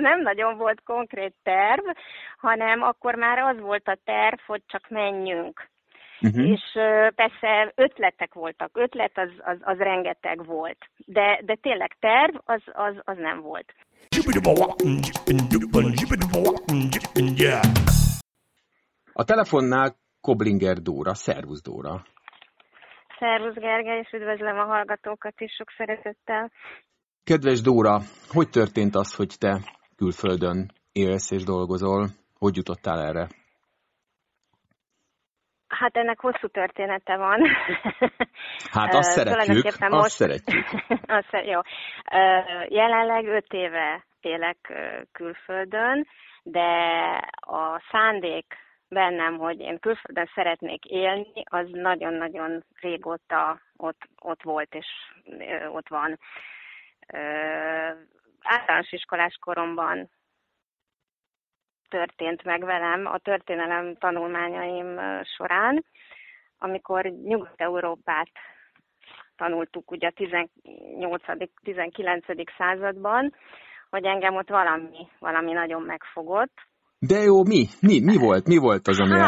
Nem nagyon volt konkrét terv, hanem akkor már az volt a terv, hogy csak menjünk. Uh-huh. És persze ötletek voltak, ötlet az rengeteg volt, de tényleg terv az nem volt. A telefonnál Koblinger Dóra. Szervusz, Dóra! Szervusz, Gergely, és üdvözlöm a hallgatókat is sok szeretettel. Kedves Dóra, hogy történt az, hogy te külföldön élsz és dolgozol? Hogy jutottál erre? Hát ennek hosszú története van. Hát azt szeretjük, Jó. Jelenleg 5 éve élek külföldön, de a szándék bennem, hogy én külföldön szeretnék élni, az nagyon-nagyon régóta ott volt és ott van. Általános iskolás koromban történt meg velem a történelem tanulmányaim során, amikor Nyugat-Európát tanultuk ugye a 18.-19. században, hogy engem ott valami nagyon megfogott. De jó, mi volt? Mi volt az, ami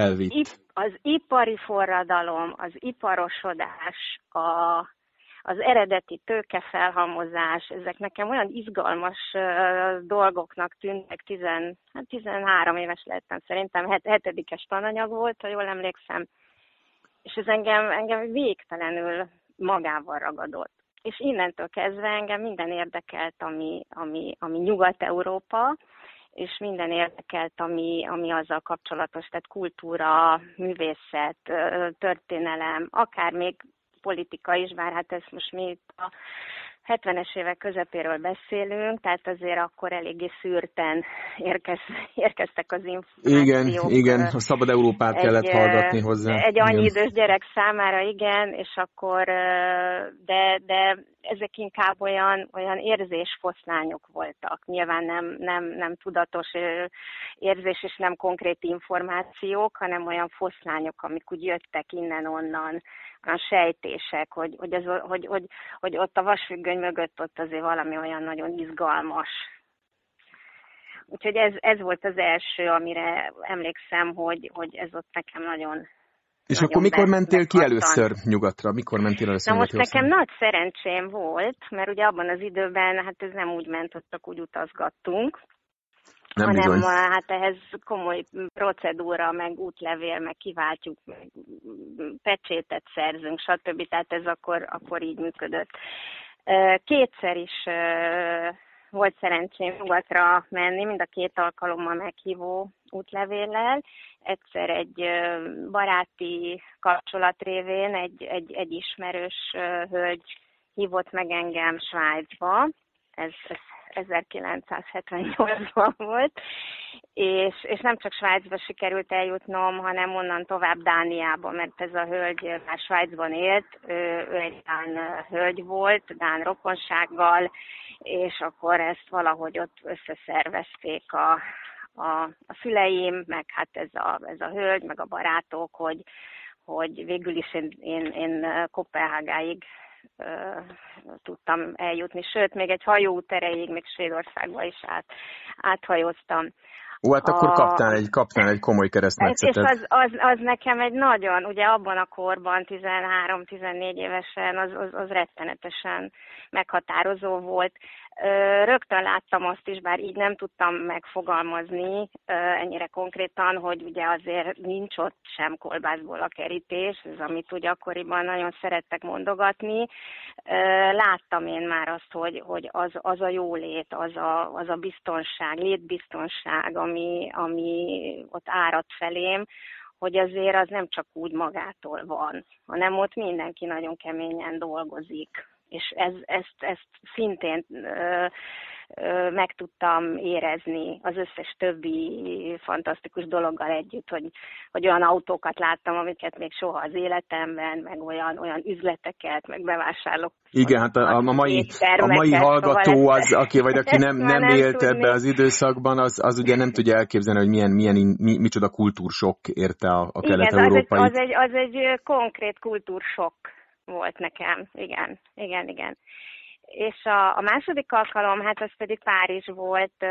elvitt? Az ipari forradalom, az iparosodás, az eredeti tőkefelhalmozás, ezek nekem olyan izgalmas dolgoknak tűntek, 13 éves lettem szerintem, hetedikes tananyag volt, ha jól emlékszem, és ez engem végtelenül magával ragadott. És innentől kezdve engem minden érdekelt, ami Nyugat-Európa, és minden érdekelt, ami azzal kapcsolatos, tehát kultúra, művészet, történelem, akár még politika is, bár hát ezt most mi itt a 70-es évek közepéről beszélünk, tehát azért akkor eléggé szűrten érkeztek az információk. Igen, a Szabad Európát kellett hallgatni hozzá. Egy annyi idős gyerek számára, igen, és akkor, de ezek inkább olyan érzésfoszlányok voltak. Nyilván nem tudatos érzés, és nem konkrét információk, hanem olyan foszlányok, amik úgy jöttek innen-onnan, a sejtések, hogy ott a vasfüggöny mögött ott azért valami olyan nagyon izgalmas. Úgyhogy ez volt az első, amire emlékszem, hogy ez ott nekem nagyon... És nagyon akkor mikor mentél ki először nyugatra? Na most nekem nagy szerencsém volt, mert ugye abban az időben, hát ez nem úgy ment, hogy csak úgy utazgattunk, hanem hát ehhez komoly procedúra, meg útlevél, meg kiváltjuk, meg pecsétet szerzünk, stb. Tehát ez akkor így működött. Kétszer is volt szerencsém nyugatra menni, mind a 2 alkalommal meghívó útlevéllel. Egyszer egy baráti kapcsolat révén egy ismerős hölgy hívott meg engem Svájcba. Ez 1978-ban volt, és nem csak Svájcba sikerült eljutnom, hanem onnan tovább Dániába, mert ez a hölgy már Svájcban élt, ő egy dán hölgy volt, dán rokonsággal, és akkor ezt valahogy ott összeszervezték a szüleim, meg hát ez a hölgy, meg a barátok, hogy végül is én Koppenhágáig tudtam eljutni, sőt, még egy hajóút erejéig, még Svédországba is áthajóztam. Ó, hát akkor kaptál egy komoly keresztmetszetet. És az nekem egy nagyon, ugye abban a korban, 13-14 évesen, az rettenetesen meghatározó volt. Rögtön láttam azt is, bár így nem tudtam megfogalmazni ennyire konkrétan, hogy ugye azért nincs ott sem kolbászból a kerítés, ez amit ugye akkoriban nagyon szerettek mondogatni. Láttam én már azt, hogy az a jólét, az a biztonság, létbiztonság, ami ott árad felém, hogy azért az nem csak úgy magától van, hanem ott mindenki nagyon keményen dolgozik. És ezt szintén meg tudtam érezni az összes többi fantasztikus dologgal együtt, hogy olyan autókat láttam, amiket még soha az életemben, meg olyan üzleteket, meg bevásárlók. Igen, hát a mai hallgató, az, aki vagy aki nem élt ebbe az időszakban, az ugye nem tudja elképzelni, hogy micsoda kultúrsok érte a kelet-európai. Igen, az egy konkrét kultúrsok volt nekem, igen. És a második alkalom, hát az pedig Párizs volt,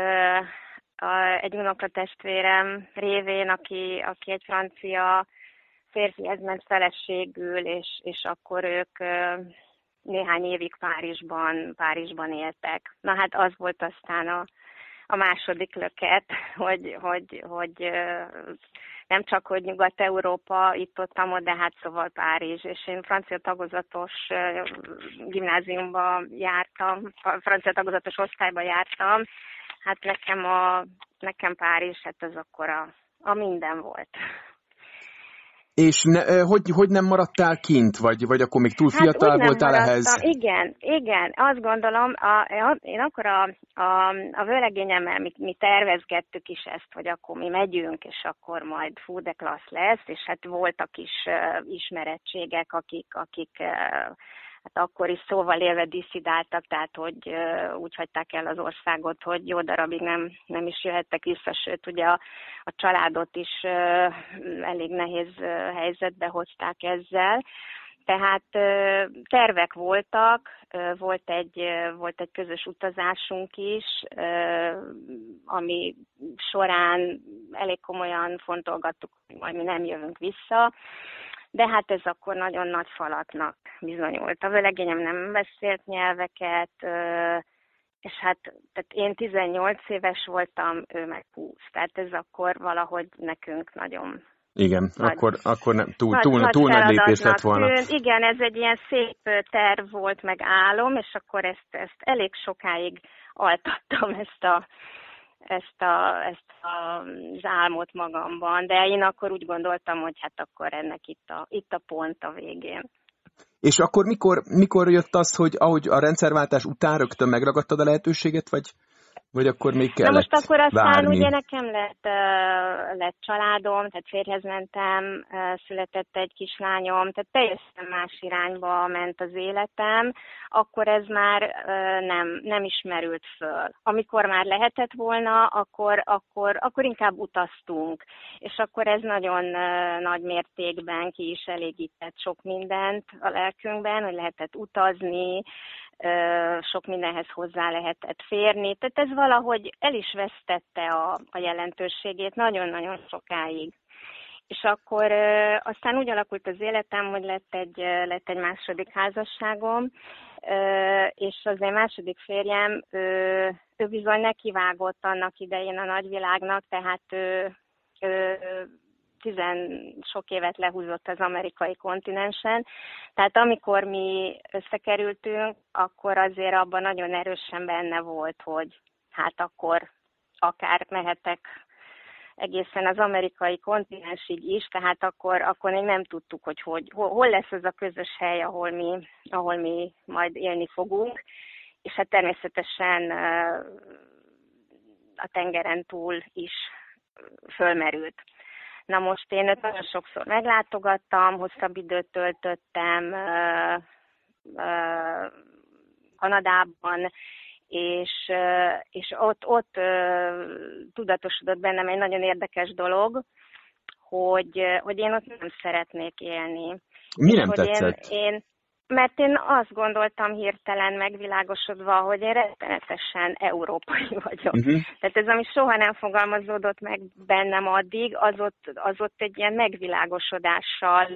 egy unokatestvérem révén, aki egy francia férfihez ment feleségül, és akkor ők néhány évig Párizsban éltek. Na hát az volt aztán a második löket, hogy nem csak, hogy Nyugat-Európa, itt-ott, de hát szóval Párizs. És én francia tagozatos gimnáziumba jártam, francia tagozatos osztályba jártam. Hát nekem Párizs, hát az akkor a minden volt. És hogy nem maradtál kint? Vagy akkor még túl fiatal voltál ehhez? Igen. Azt gondolom, én akkor a vőlegényemmel mi tervezgettük is ezt, hogy akkor mi megyünk, és akkor majd fú, de klassz lesz, és hát voltak is ismerettségek, akik hát akkor is szóval élve disszidáltak, tehát hogy úgy hagyták el az országot, hogy jó darabig nem is jöhettek vissza, sőt ugye a családot is elég nehéz helyzetbe hozták ezzel. Tehát tervek voltak, volt egy közös utazásunk is, ami során elég komolyan fontolgattuk, hogy mi nem jövünk vissza. De hát ez akkor nagyon nagy falatnak bizonyult. A vőlegényem nem beszélt nyelveket, és hát tehát én 18 éves voltam, ő meg 20. Tehát ez akkor valahogy nekünk nagyon... Igen, nagy, akkor nem, túl nagy lépés lett volna. Igen, ez egy ilyen szép terv volt, meg álom, és akkor ezt elég sokáig altattam ezt az álmot magamban, de én akkor úgy gondoltam, hogy hát akkor ennek itt a pont a végén. És akkor mikor jött az, hogy ahogy a rendszerváltás után rögtön megragadtad a lehetőséget, vagy akkor még kellett várni? Na most akkor aztán ugye nekem lett családom, tehát férjhez mentem, született egy kislányom, tehát teljesen más irányba ment az életem, akkor ez már nem ismerült föl. Amikor már lehetett volna, akkor inkább utaztunk, és akkor ez nagyon nagy mértékben ki is elégített sok mindent a lelkünkben, hogy lehetett utazni, sok mindenhez hozzá lehetett férni, tehát ez valahogy el is vesztette a jelentőségét nagyon-nagyon sokáig. És akkor aztán úgy alakult az életem, hogy lett egy második házasságom, és az én második férjem, ő bizony nekivágott annak idején a nagyvilágnak, tehát ő sok évet lehúzott az amerikai kontinensen. Tehát amikor mi összekerültünk, akkor azért abban nagyon erősen benne volt, hogy hát akkor akár mehetek egészen az amerikai kontinensig is, tehát akkor még nem tudtuk, hogy hol lesz az a közös hely, ahol mi majd élni fogunk. És hát természetesen a tengeren túl is fölmerült. Na most én őt nagyon sokszor meglátogattam, hosszabb időt töltöttem Kanadában, és ott tudatosodott bennem egy nagyon érdekes dolog, hogy én ott nem szeretnék élni. Mi nem tetszett? Mert én azt gondoltam hirtelen megvilágosodva, hogy én rettenetesen európai vagyok. Uh-huh. Tehát ez, ami soha nem fogalmazódott meg bennem addig, az ott egy ilyen megvilágosodással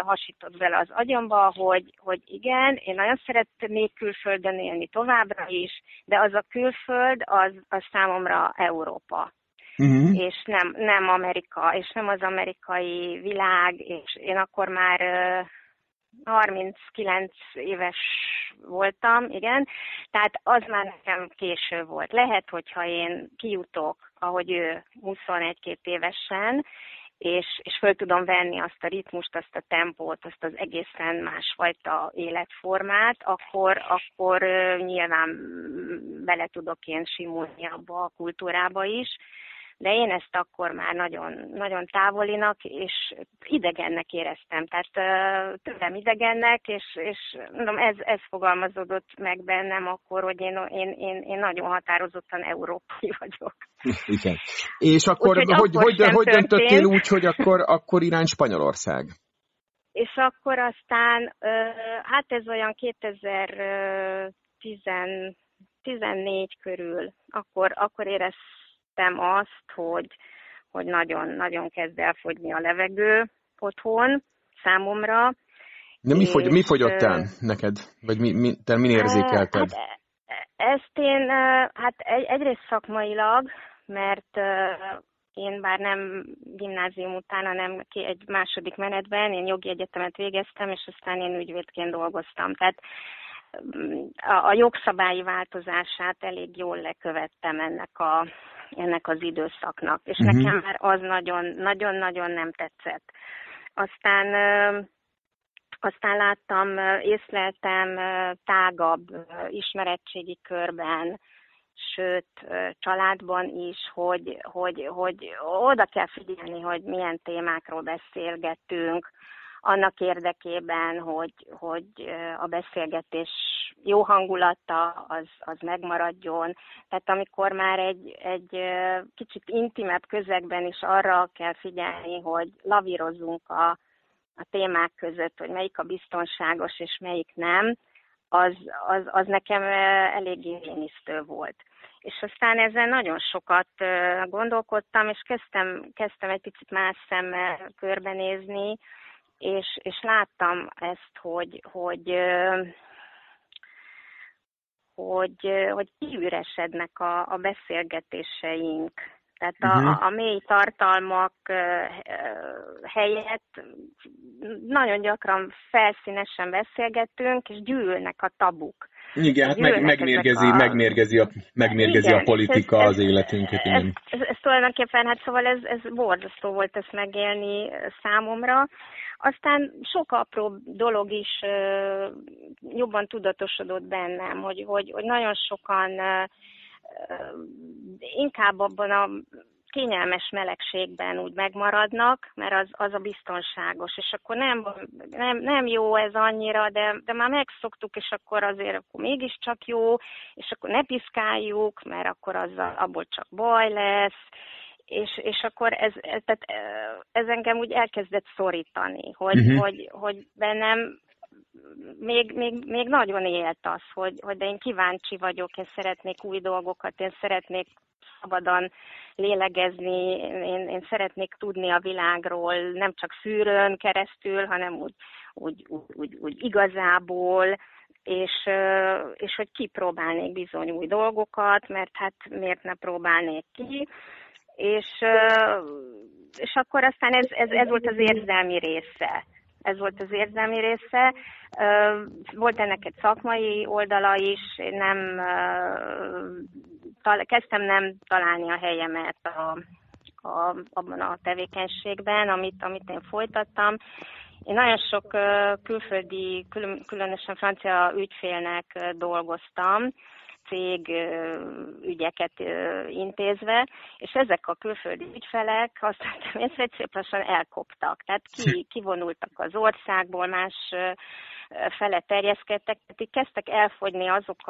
hasított bele az agyamba, hogy igen, én nagyon szeretnék külföldön élni továbbra is, de az a külföld, az számomra Európa. Uh-huh. És nem Amerika, és nem az amerikai világ, és én akkor már... 39 éves voltam, igen, tehát az már nekem késő volt. Lehet, hogyha én kijutok, ahogy ő 21-22 évesen, és föl tudom venni azt a ritmust, azt a tempót, azt az egészen másfajta életformát, akkor nyilván bele tudok én simulni abba a kultúrába is. De én ezt akkor már nagyon, nagyon távolinak és idegennek éreztem. Tehát tőlem idegennek, és mondom, ez fogalmazódott meg bennem akkor, hogy én nagyon határozottan európai vagyok. Igen. És akkor hogy döntöttél úgy, hogy akkor irány Spanyolország? És akkor aztán, hát ez olyan 2014 körül, akkor éreztem azt, hogy nagyon-nagyon kezd elfogyni a levegő otthon számomra. De mi fogyott el neked? Vagy te min érzékelted? Hát ezt én, hát egyrészt szakmailag, mert én bár nem gimnázium után, hanem egy második menetben, én jogi egyetemet végeztem, és aztán én ügyvédként dolgoztam. Tehát a jogszabályi változását elég jól lekövettem ennek az időszaknak, és nekem már az nagyon-nagyon nem tetszett. Aztán láttam, észleltem tágabb ismeretségi körben, sőt, családban is, hogy oda kell figyelni, hogy milyen témákról beszélgetünk, annak érdekében, hogy a beszélgetés jó hangulata, az megmaradjon. Tehát amikor már egy kicsit intimebb közegben is arra kell figyelni, hogy lavírozzunk a témák között, hogy melyik a biztonságos és melyik nem, az nekem eléggé rémisztő volt. És aztán ezzel nagyon sokat gondolkodtam, és kezdtem egy picit más szemmel körbenézni, és láttam ezt, hogy kiüresednek a beszélgetéseink. Tehát a mély tartalmak helyett nagyon gyakran felszínesen beszélgetünk, és gyűlnek a tabuk. Igen, hát megmérgezi a politika az életünket. Ez tulajdonképpen, hát szóval ez borzasztó volt ezt megélni számomra. Aztán sok apró dolog is jobban tudatosodott bennem, hogy nagyon sokan inkább abban a kényelmes melegségben úgy megmaradnak, mert az a biztonságos, és akkor nem jó ez annyira, de már megszoktuk, és akkor azért akkor mégiscsak jó, és akkor ne piszkáljuk, mert akkor abból csak baj lesz, és akkor ez engem úgy elkezdett szorítani, hogy bennem még nagyon élt az, hogy de én kíváncsi vagyok, én szeretnék új dolgokat, én szeretnék szabadon lélegezni, én szeretnék tudni a világról, nem csak fűrőn keresztül, hanem úgy igazából, és hogy kipróbálnék bizony új dolgokat, mert hát miért ne próbálnék ki, és akkor aztán ez volt az érzelmi része. Volt ennek egy szakmai oldala is, kezdtem nem találni a helyemet abban a tevékenységben, amit én folytattam. Én nagyon sok külföldi, különösen francia ügyfélnek dolgoztam, cég ügyeket intézve, és ezek a külföldi ügyfelek azt mondtam, hogy szép lassan elkoptak. Tehát kivonultak az országból, más fele terjeszkedtek, tehát kezdtek elfogyni azok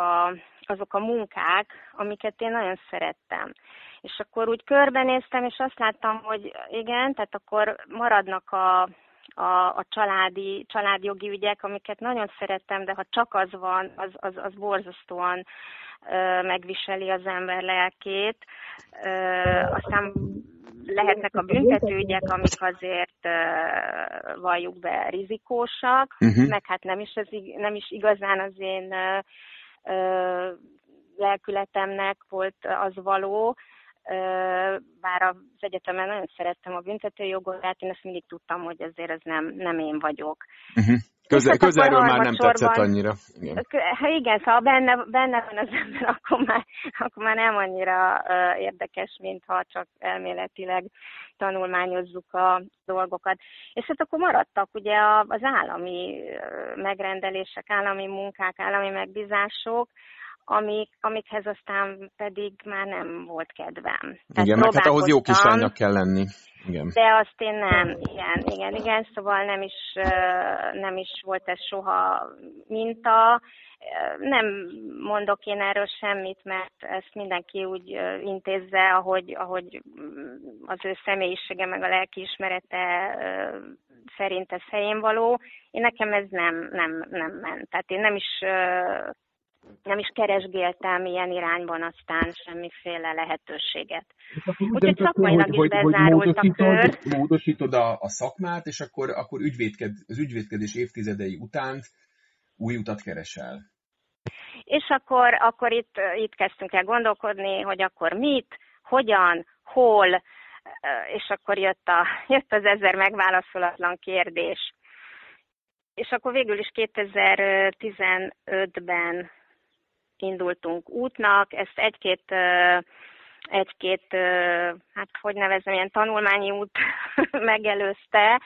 a munkák, amiket én nagyon szerettem. És akkor úgy körbenéztem, és azt láttam, hogy igen, tehát akkor maradnak a családjogi ügyek, amiket nagyon szerettem, de ha csak az van, az borzasztóan megviseli az ember lelkét. Aztán lehetnek a büntetőügyek, amik azért valljuk be rizikósak, meg hát nem is igazán az én lelkületemnek volt az való, bár az egyetemen nagyon szerettem a büntetőjogot, én ezt mindig tudtam, hogy azért ez nem én vagyok. Közelről már nem tetszett annyira. Igen, szóval benne van az ember, akkor már nem annyira érdekes, mintha csak elméletileg tanulmányozzuk a dolgokat. És hát akkor maradtak ugye az állami megrendelések, állami munkák, állami megbízások, amikhez aztán pedig már nem volt kedvem. Tehát igen, meg hát ahhoz jó kislánynak kell lenni. Igen. De azt én nem. Igen. Szóval nem is volt ez soha minta. Nem mondok én erről semmit, mert ezt mindenki úgy intézze, ahogy az ő személyisége meg a lelkiismerete szerint ez helyén való. Én nekem ez nem ment. Tehát én nem is keresgéltem ilyen irányban aztán semmiféle lehetőséget. Úgyhogy szakmailag is bezárult a kör. Módosítod a szakmát, és akkor az ügyvédkedés évtizedei után új utat keresel. És akkor itt kezdtünk el gondolkodni, hogy akkor mit, hogyan, hol, és akkor jött az 1000 megválaszolatlan kérdés. És akkor végül is 2015-ben indultunk útnak, ezt egy-két hát hogy nevezem, ilyen tanulmányi út megelőzte.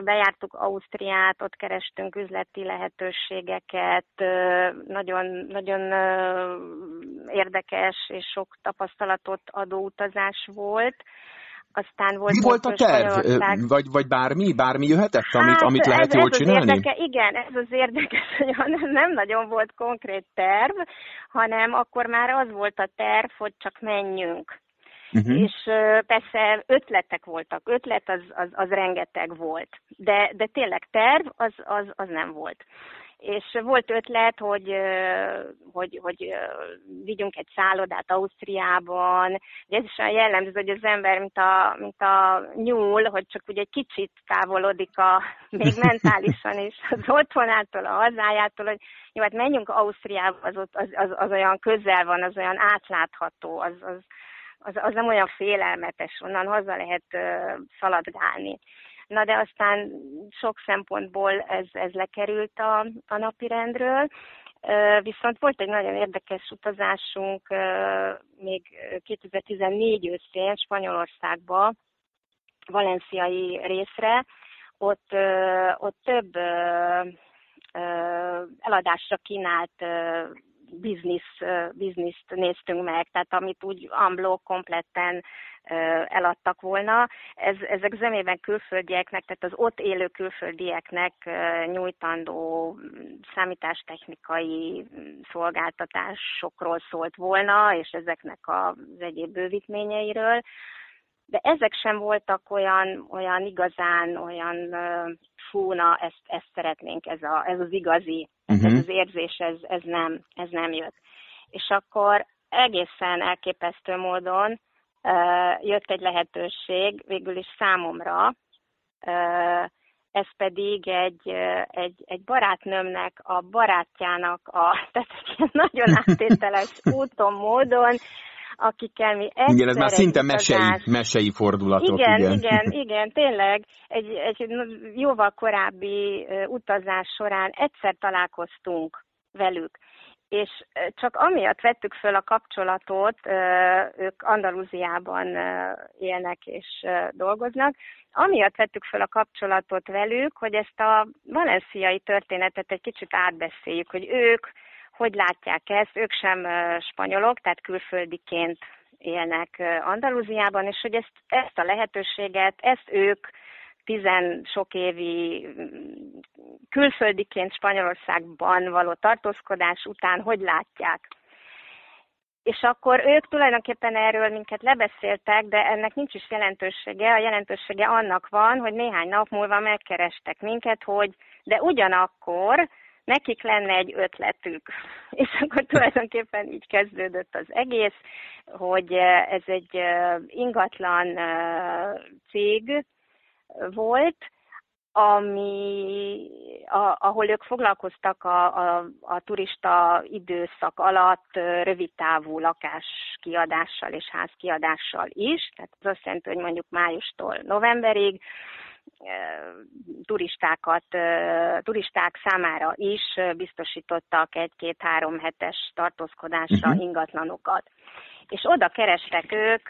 Bejártuk Ausztriát, ott kerestünk üzleti lehetőségeket, nagyon, nagyon érdekes és sok tapasztalatot adó utazás volt. Aztán volt mi volt a terv? Vagy bármi jöhetett, amit lehet jól csinálni? Igen, ez az érdekes, hogy nem nagyon volt konkrét terv, hanem akkor már az volt a terv, hogy csak menjünk. Uh-huh. És persze ötletek voltak, az rengeteg volt, de tényleg terv az nem volt. És volt ötlet, hogy vigyünk egy szállodát Ausztriában. Ugye ez is olyan jellemző, hogy az ember, mint a nyúl, hogy csak úgy egy kicsit távolodik még mentálisan is az otthonától, a hazájától, hogy jó, hát menjünk Ausztriába, az olyan közel van, az olyan átlátható, az nem olyan félelmetes, onnan haza lehet szaladgálni. Na de aztán sok szempontból ez lekerült a napirendről, viszont volt egy nagyon érdekes utazásunk még 2014 őszén Spanyolországba, valenciai részre, ott több eladásra kínált bizniszt néztünk meg, tehát amit úgy unblock kompletten eladtak volna. Ezek zömében külföldieknek, tehát az ott élő külföldieknek nyújtandó számítástechnikai szolgáltatásokról szólt volna, és ezeknek az egyéb bővítményeiről. De ezek sem voltak olyan igazán, olyan fúna, ezt szeretnénk, ez az igazi, uh-huh. Ez az érzés, ez nem jött. És akkor egészen elképesztő módon jött egy lehetőség végül is számomra, ez pedig egy barátnőmnek, a barátjának, tehát egy nagyon áttételes úton, módon, akikkel mi egyszer... Igen, ez már szinte mesei fordulatok. Igen, tényleg. Egy jóval korábbi utazás során egyszer találkoztunk velük, és csak amiatt vettük föl a kapcsolatot, ők Andalúziában élnek és dolgoznak, amiatt vettük föl a kapcsolatot velük, hogy ezt a valenciai történetet egy kicsit átbeszéljük, hogy ők hogy látják ezt, ők sem spanyolok, tehát külföldiként élnek Andalúziában, és hogy ezt a lehetőséget, ezt ők sok évi külföldiként Spanyolországban való tartózkodás után hogy látják. És akkor ők tulajdonképpen erről minket lebeszéltek, de ennek nincs is jelentősége. A jelentősége annak van, hogy néhány nap múlva megkerestek minket, hogy de ugyanakkor nekik lenne egy ötletük. És akkor tulajdonképpen így kezdődött az egész, hogy ez egy ingatlan cég volt, ahol ők foglalkoztak a turista időszak alatt rövidtávú lakáskiadással és házkiadással is. Tehát az azt jelenti, hogy mondjuk májustól novemberig, turisták számára is biztosítottak 1-2-3 hetes tartózkodásra uh-huh. ingatlanokat. És oda kerestek ők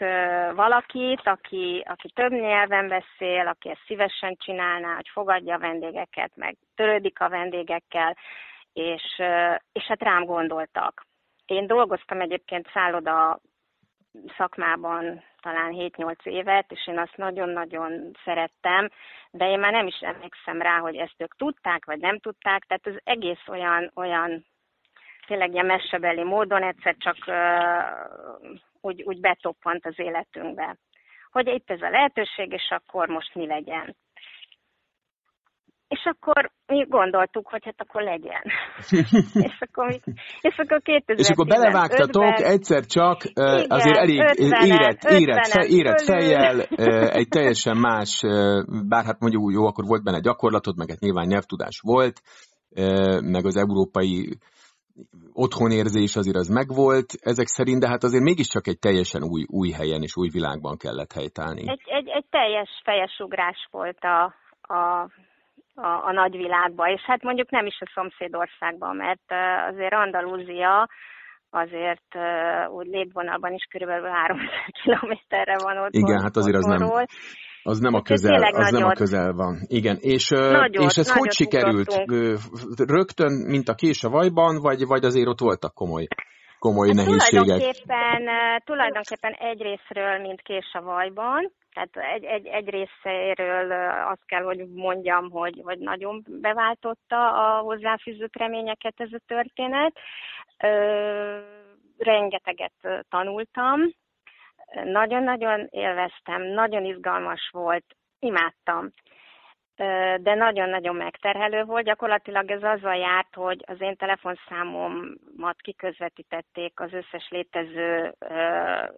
valakit, aki több nyelven beszél, aki ezt szívesen csinálná, hogy fogadja a vendégeket, meg törődik a vendégekkel, és hát rám gondoltak. Én dolgoztam egyébként szálloda szakmában talán 7-8 évet, és én azt nagyon-nagyon szerettem, de én már nem is emlékszem rá, hogy ezt ők tudták, vagy nem tudták, tehát az egész olyan tényleg ilyen messebeli módon egyszer csak úgy betoppant az életünkbe. Hogy itt ez a lehetőség, és akkor most mi legyen. És akkor mi gondoltuk, hogy hát akkor legyen. és akkor 2015-ben... És akkor belevágtatok egyszer csak, igen, azért elég érett fejjel, egy teljesen más, bár hát mondjuk jó, akkor volt benne gyakorlatod, meg egy nyilván nyelvtudás volt, meg az európai otthonérzés azért az megvolt ezek szerint, de hát azért mégiscsak egy teljesen új helyen és új világban kellett helytállni. Egy teljes fejesugrás volt a nagyvilágba, és hát mondjuk nem is a szomszédországban, mert azért Andalúzia azért úgy létbonalban is körülbelül 300 kilométerre van ott. Igen, hát azért az nem a közel van. Igen, és ez hogy sikerült? Rögtön, mint a kés a vajban, vagy azért ott voltak komoly hát nehézségek? Tulajdonképpen egy részről, mint kés a vajban. Tehát egy részéről azt kell, hogy mondjam, hogy nagyon beváltotta a hozzáfűzött reményeket ez a történet. Rengeteget tanultam, nagyon-nagyon élveztem, nagyon izgalmas volt, imádtam. De nagyon-nagyon megterhelő volt. Gyakorlatilag ez azzal járt, hogy az én telefonszámomat kiközvetítették az összes létező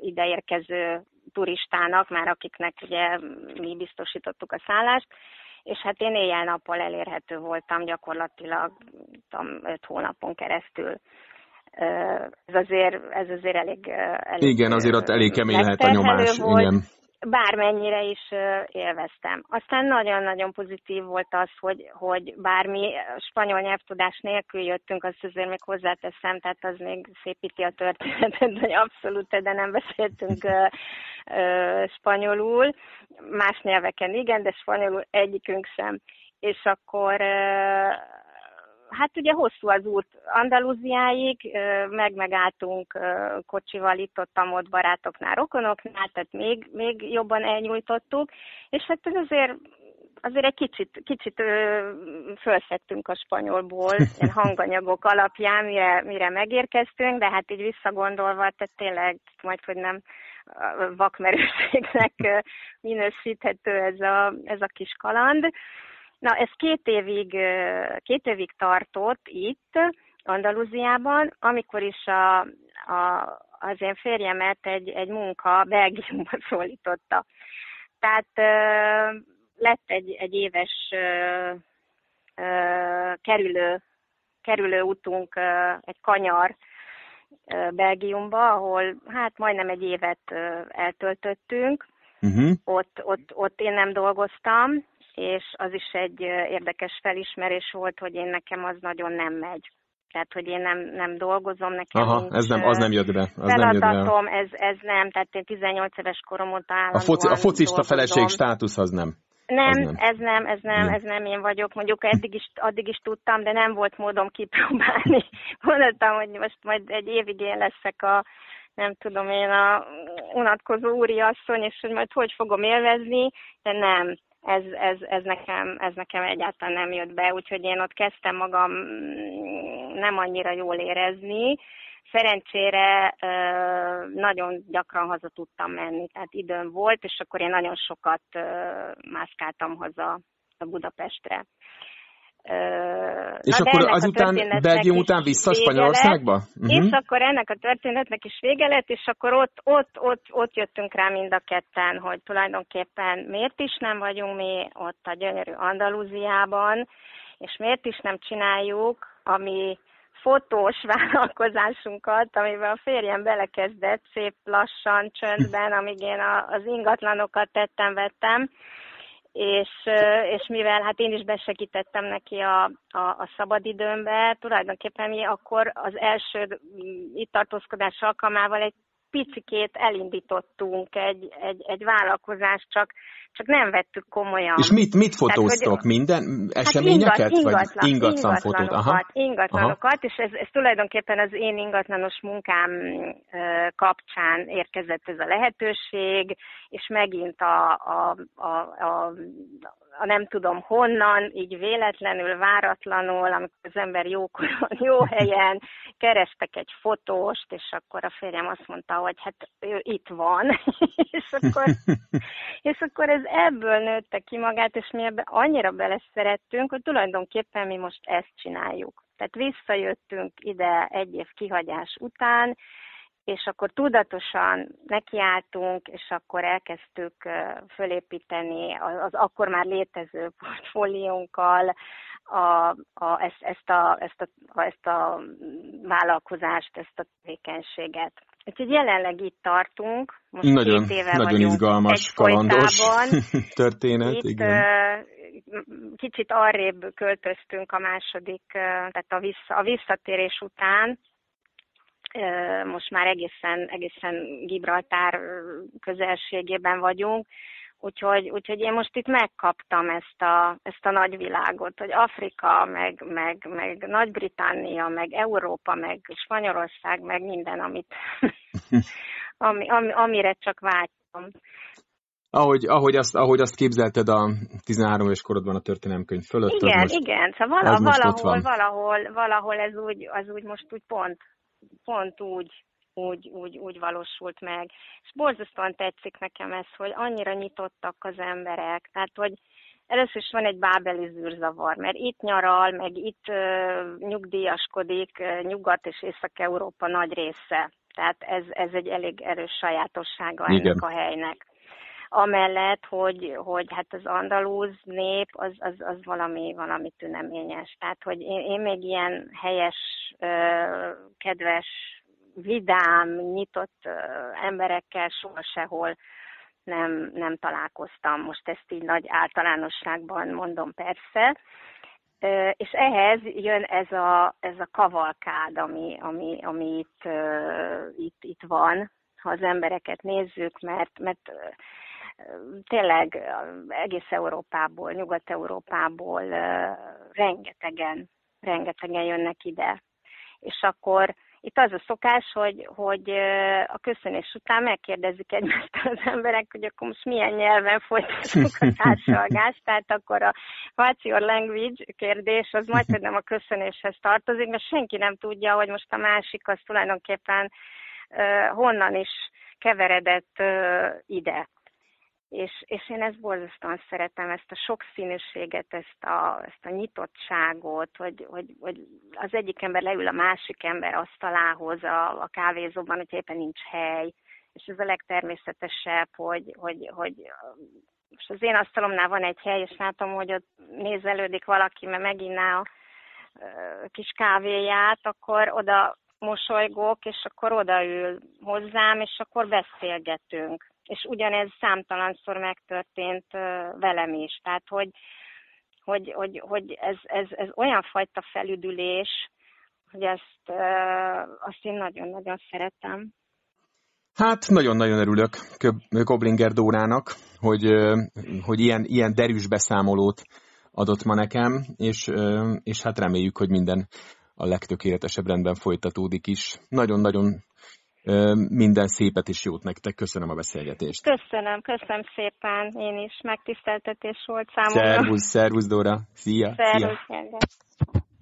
ideérkező turistának, már akiknek ugye mi biztosítottuk a szállást, és hát én éjjel-nappal elérhető voltam gyakorlatilag 5 hónapon keresztül. Ez azért elég igen, azért ott elég kemény lehet a nyomás. Igen. Bármennyire is élveztem. Aztán nagyon-nagyon pozitív volt az, hogy bármi spanyol nyelvtudás nélkül jöttünk, azt azért még hozzáteszem, tehát az még szépíti a történetet, hogy abszolút, de nem beszéltünk spanyolul. Más nyelveken igen, de spanyolul egyikünk sem. És akkor... hát ugye hosszú az út Andalúziáig, megálltunk kocsival, itt ott barátoknál, rokonoknál, tehát még jobban elnyújtottuk, és hát azért egy kicsit felszettünk a spanyolból hanganyagok alapján, mire megérkeztünk, de hát így visszagondolva, tehát tényleg majdhogy nem vakmerőségnek minősíthető ez a kis kaland. Na, ez 2 évig tartott itt, Andalúziában, amikor is az én férjemet egy munka Belgiumban szólította. Tehát lett egy éves kerülő útunk, egy kanyar Belgiumba, ahol hát majdnem egy évet eltöltöttünk. Uh-huh. Ott én nem dolgoztam, és az is egy érdekes felismerés volt, hogy én nekem az nagyon nem megy. Tehát, hogy én nem dolgozom, nekem feladatom, ez nem, tehát én 18 éves korom óta állandóan a focista feleség státusz az nem. Ez nem én vagyok. Mondjuk addig is tudtam, de nem volt módom kipróbálni. Gondoltam, hogy most majd egy évig én leszek a unatkozó úriasszony, és hogy majd hogy fogom élvezni, de nem. Ez nekem egyáltalán nem jött be, úgyhogy én ott kezdtem magam nem annyira jól érezni. Szerencsére nagyon gyakran haza tudtam menni, tehát időm volt, és akkor én nagyon sokat mászkáltam haza a Budapestre. És akkor azután, Belgium után vissza Spanyolországba? Uh-huh. És akkor ennek a történetnek is vége lett, és akkor ott jöttünk rá mind a ketten, hogy tulajdonképpen miért is nem vagyunk mi ott a gyönyörű Andalúziában, és miért is nem csináljuk a mi fotós vállalkozásunkat, amiben a férjem belekezdett szép lassan, csöndben, amíg én az ingatlanokat tettem-vettem, és mivel hát én is besegítettem neki a szabadidőmbe, tulajdonképpen mi akkor az első itt tartózkodás alkalmával egy picikét elindítottunk egy vállalkozást, csak nem vettük komolyan. És mit fotóztok? Minden eseményeket? Hát ingatlan fotót. Aha. Ingatlanokat, aha. És ez tulajdonképpen az én ingatlanos munkám kapcsán érkezett ez a lehetőség, és megint a nem tudom honnan, így véletlenül, váratlanul, amikor az ember jókoron, jó helyen, kerestek egy fotóst, és akkor a férjem azt mondta, hogy hát ő itt van, és akkor ez ebből nőtte ki magát, és mi ebbe annyira beleszerettünk, hogy tulajdonképpen mi most ezt csináljuk. Tehát visszajöttünk ide egy év kihagyás után, és akkor tudatosan nekiálltunk, és akkor elkezdtük fölépíteni az akkor már létező portfóliónkkal ezt a vállalkozást, ezt a tevékenységet. Úgyhogy jelenleg itt tartunk, most nagyon, 7 éve nagyon vagyunk izgalmas, kalandos történet. Itt, igen. Kicsit arrébb költöztünk a második, tehát a visszatérés után, most már egészen Gibraltár közelségében vagyunk, úgyhogy én most itt megkaptam ezt a nagyvilágot, hogy Afrika, meg Nagy-Britannia, meg Európa, meg Spanyolország, meg minden, amit, amire csak vágytam. Ahogy azt képzelted a 13 éves korodban a történelemkönyv fölött. Igen, most, igen, szóval valahol ez úgy, az úgy most úgy pont úgy valósult meg. És borzasztóan tetszik nekem ez, hogy annyira nyitottak az emberek. Tehát, hogy először is van egy bábeli zűrzavar, mert itt nyaral, meg itt nyugdíjaskodik Nyugat- és Észak-Európa nagy része. Tehát ez egy elég erős sajátossága ennek a helynek. Amellett, hogy hát az andalúz nép, az valami tüneményes. Tehát, hogy én még ilyen helyes, kedves, vidám, nyitott emberekkel soha sehol nem találkoztam. Most ezt így nagy általánosságban mondom, persze. És ehhez jön ez a kavalkád, ami itt van, ha az embereket nézzük, mert tényleg egész Európából, Nyugat-Európából rengetegen jönnek ide. És akkor itt az a szokás, hogy a köszönés után megkérdezik egymástól az emberek, hogy akkor most milyen nyelven folytatunk a társalgást, tehát akkor a what's your language kérdés, az majdnem a köszönéshez tartozik, mert senki nem tudja, hogy most a másik az tulajdonképpen honnan is keveredett ide. És én ezt borzasztóan szeretem, ezt a sokszínűséget, ezt a nyitottságot, hogy az egyik ember leül a másik ember asztalához a kávézóban, hogy éppen nincs hely. És ez a legtermészetesebb, hogy most az én asztalomnál van egy hely, és látom, hogy ott nézelődik valaki, mert meginná a kis kávéját, akkor oda mosolygok, és akkor odaül hozzám, és akkor beszélgetünk. És ugyanez számtalanszor megtörtént velem is. Tehát, hogy ez olyan fajta felüdülés, hogy azt én nagyon-nagyon szeretem. Hát, nagyon-nagyon örülök Koblinger Dórának, hogy ilyen derűs beszámolót adott ma nekem, és hát reméljük, hogy minden a legtökéletesebb rendben folytatódik is. Nagyon-nagyon minden szépet és jót nektek. Köszönöm a beszélgetést. Köszönöm szépen. Én is megtiszteltetés volt számomra. Szervusz Dóra. Szia. Szervusz, Gergely.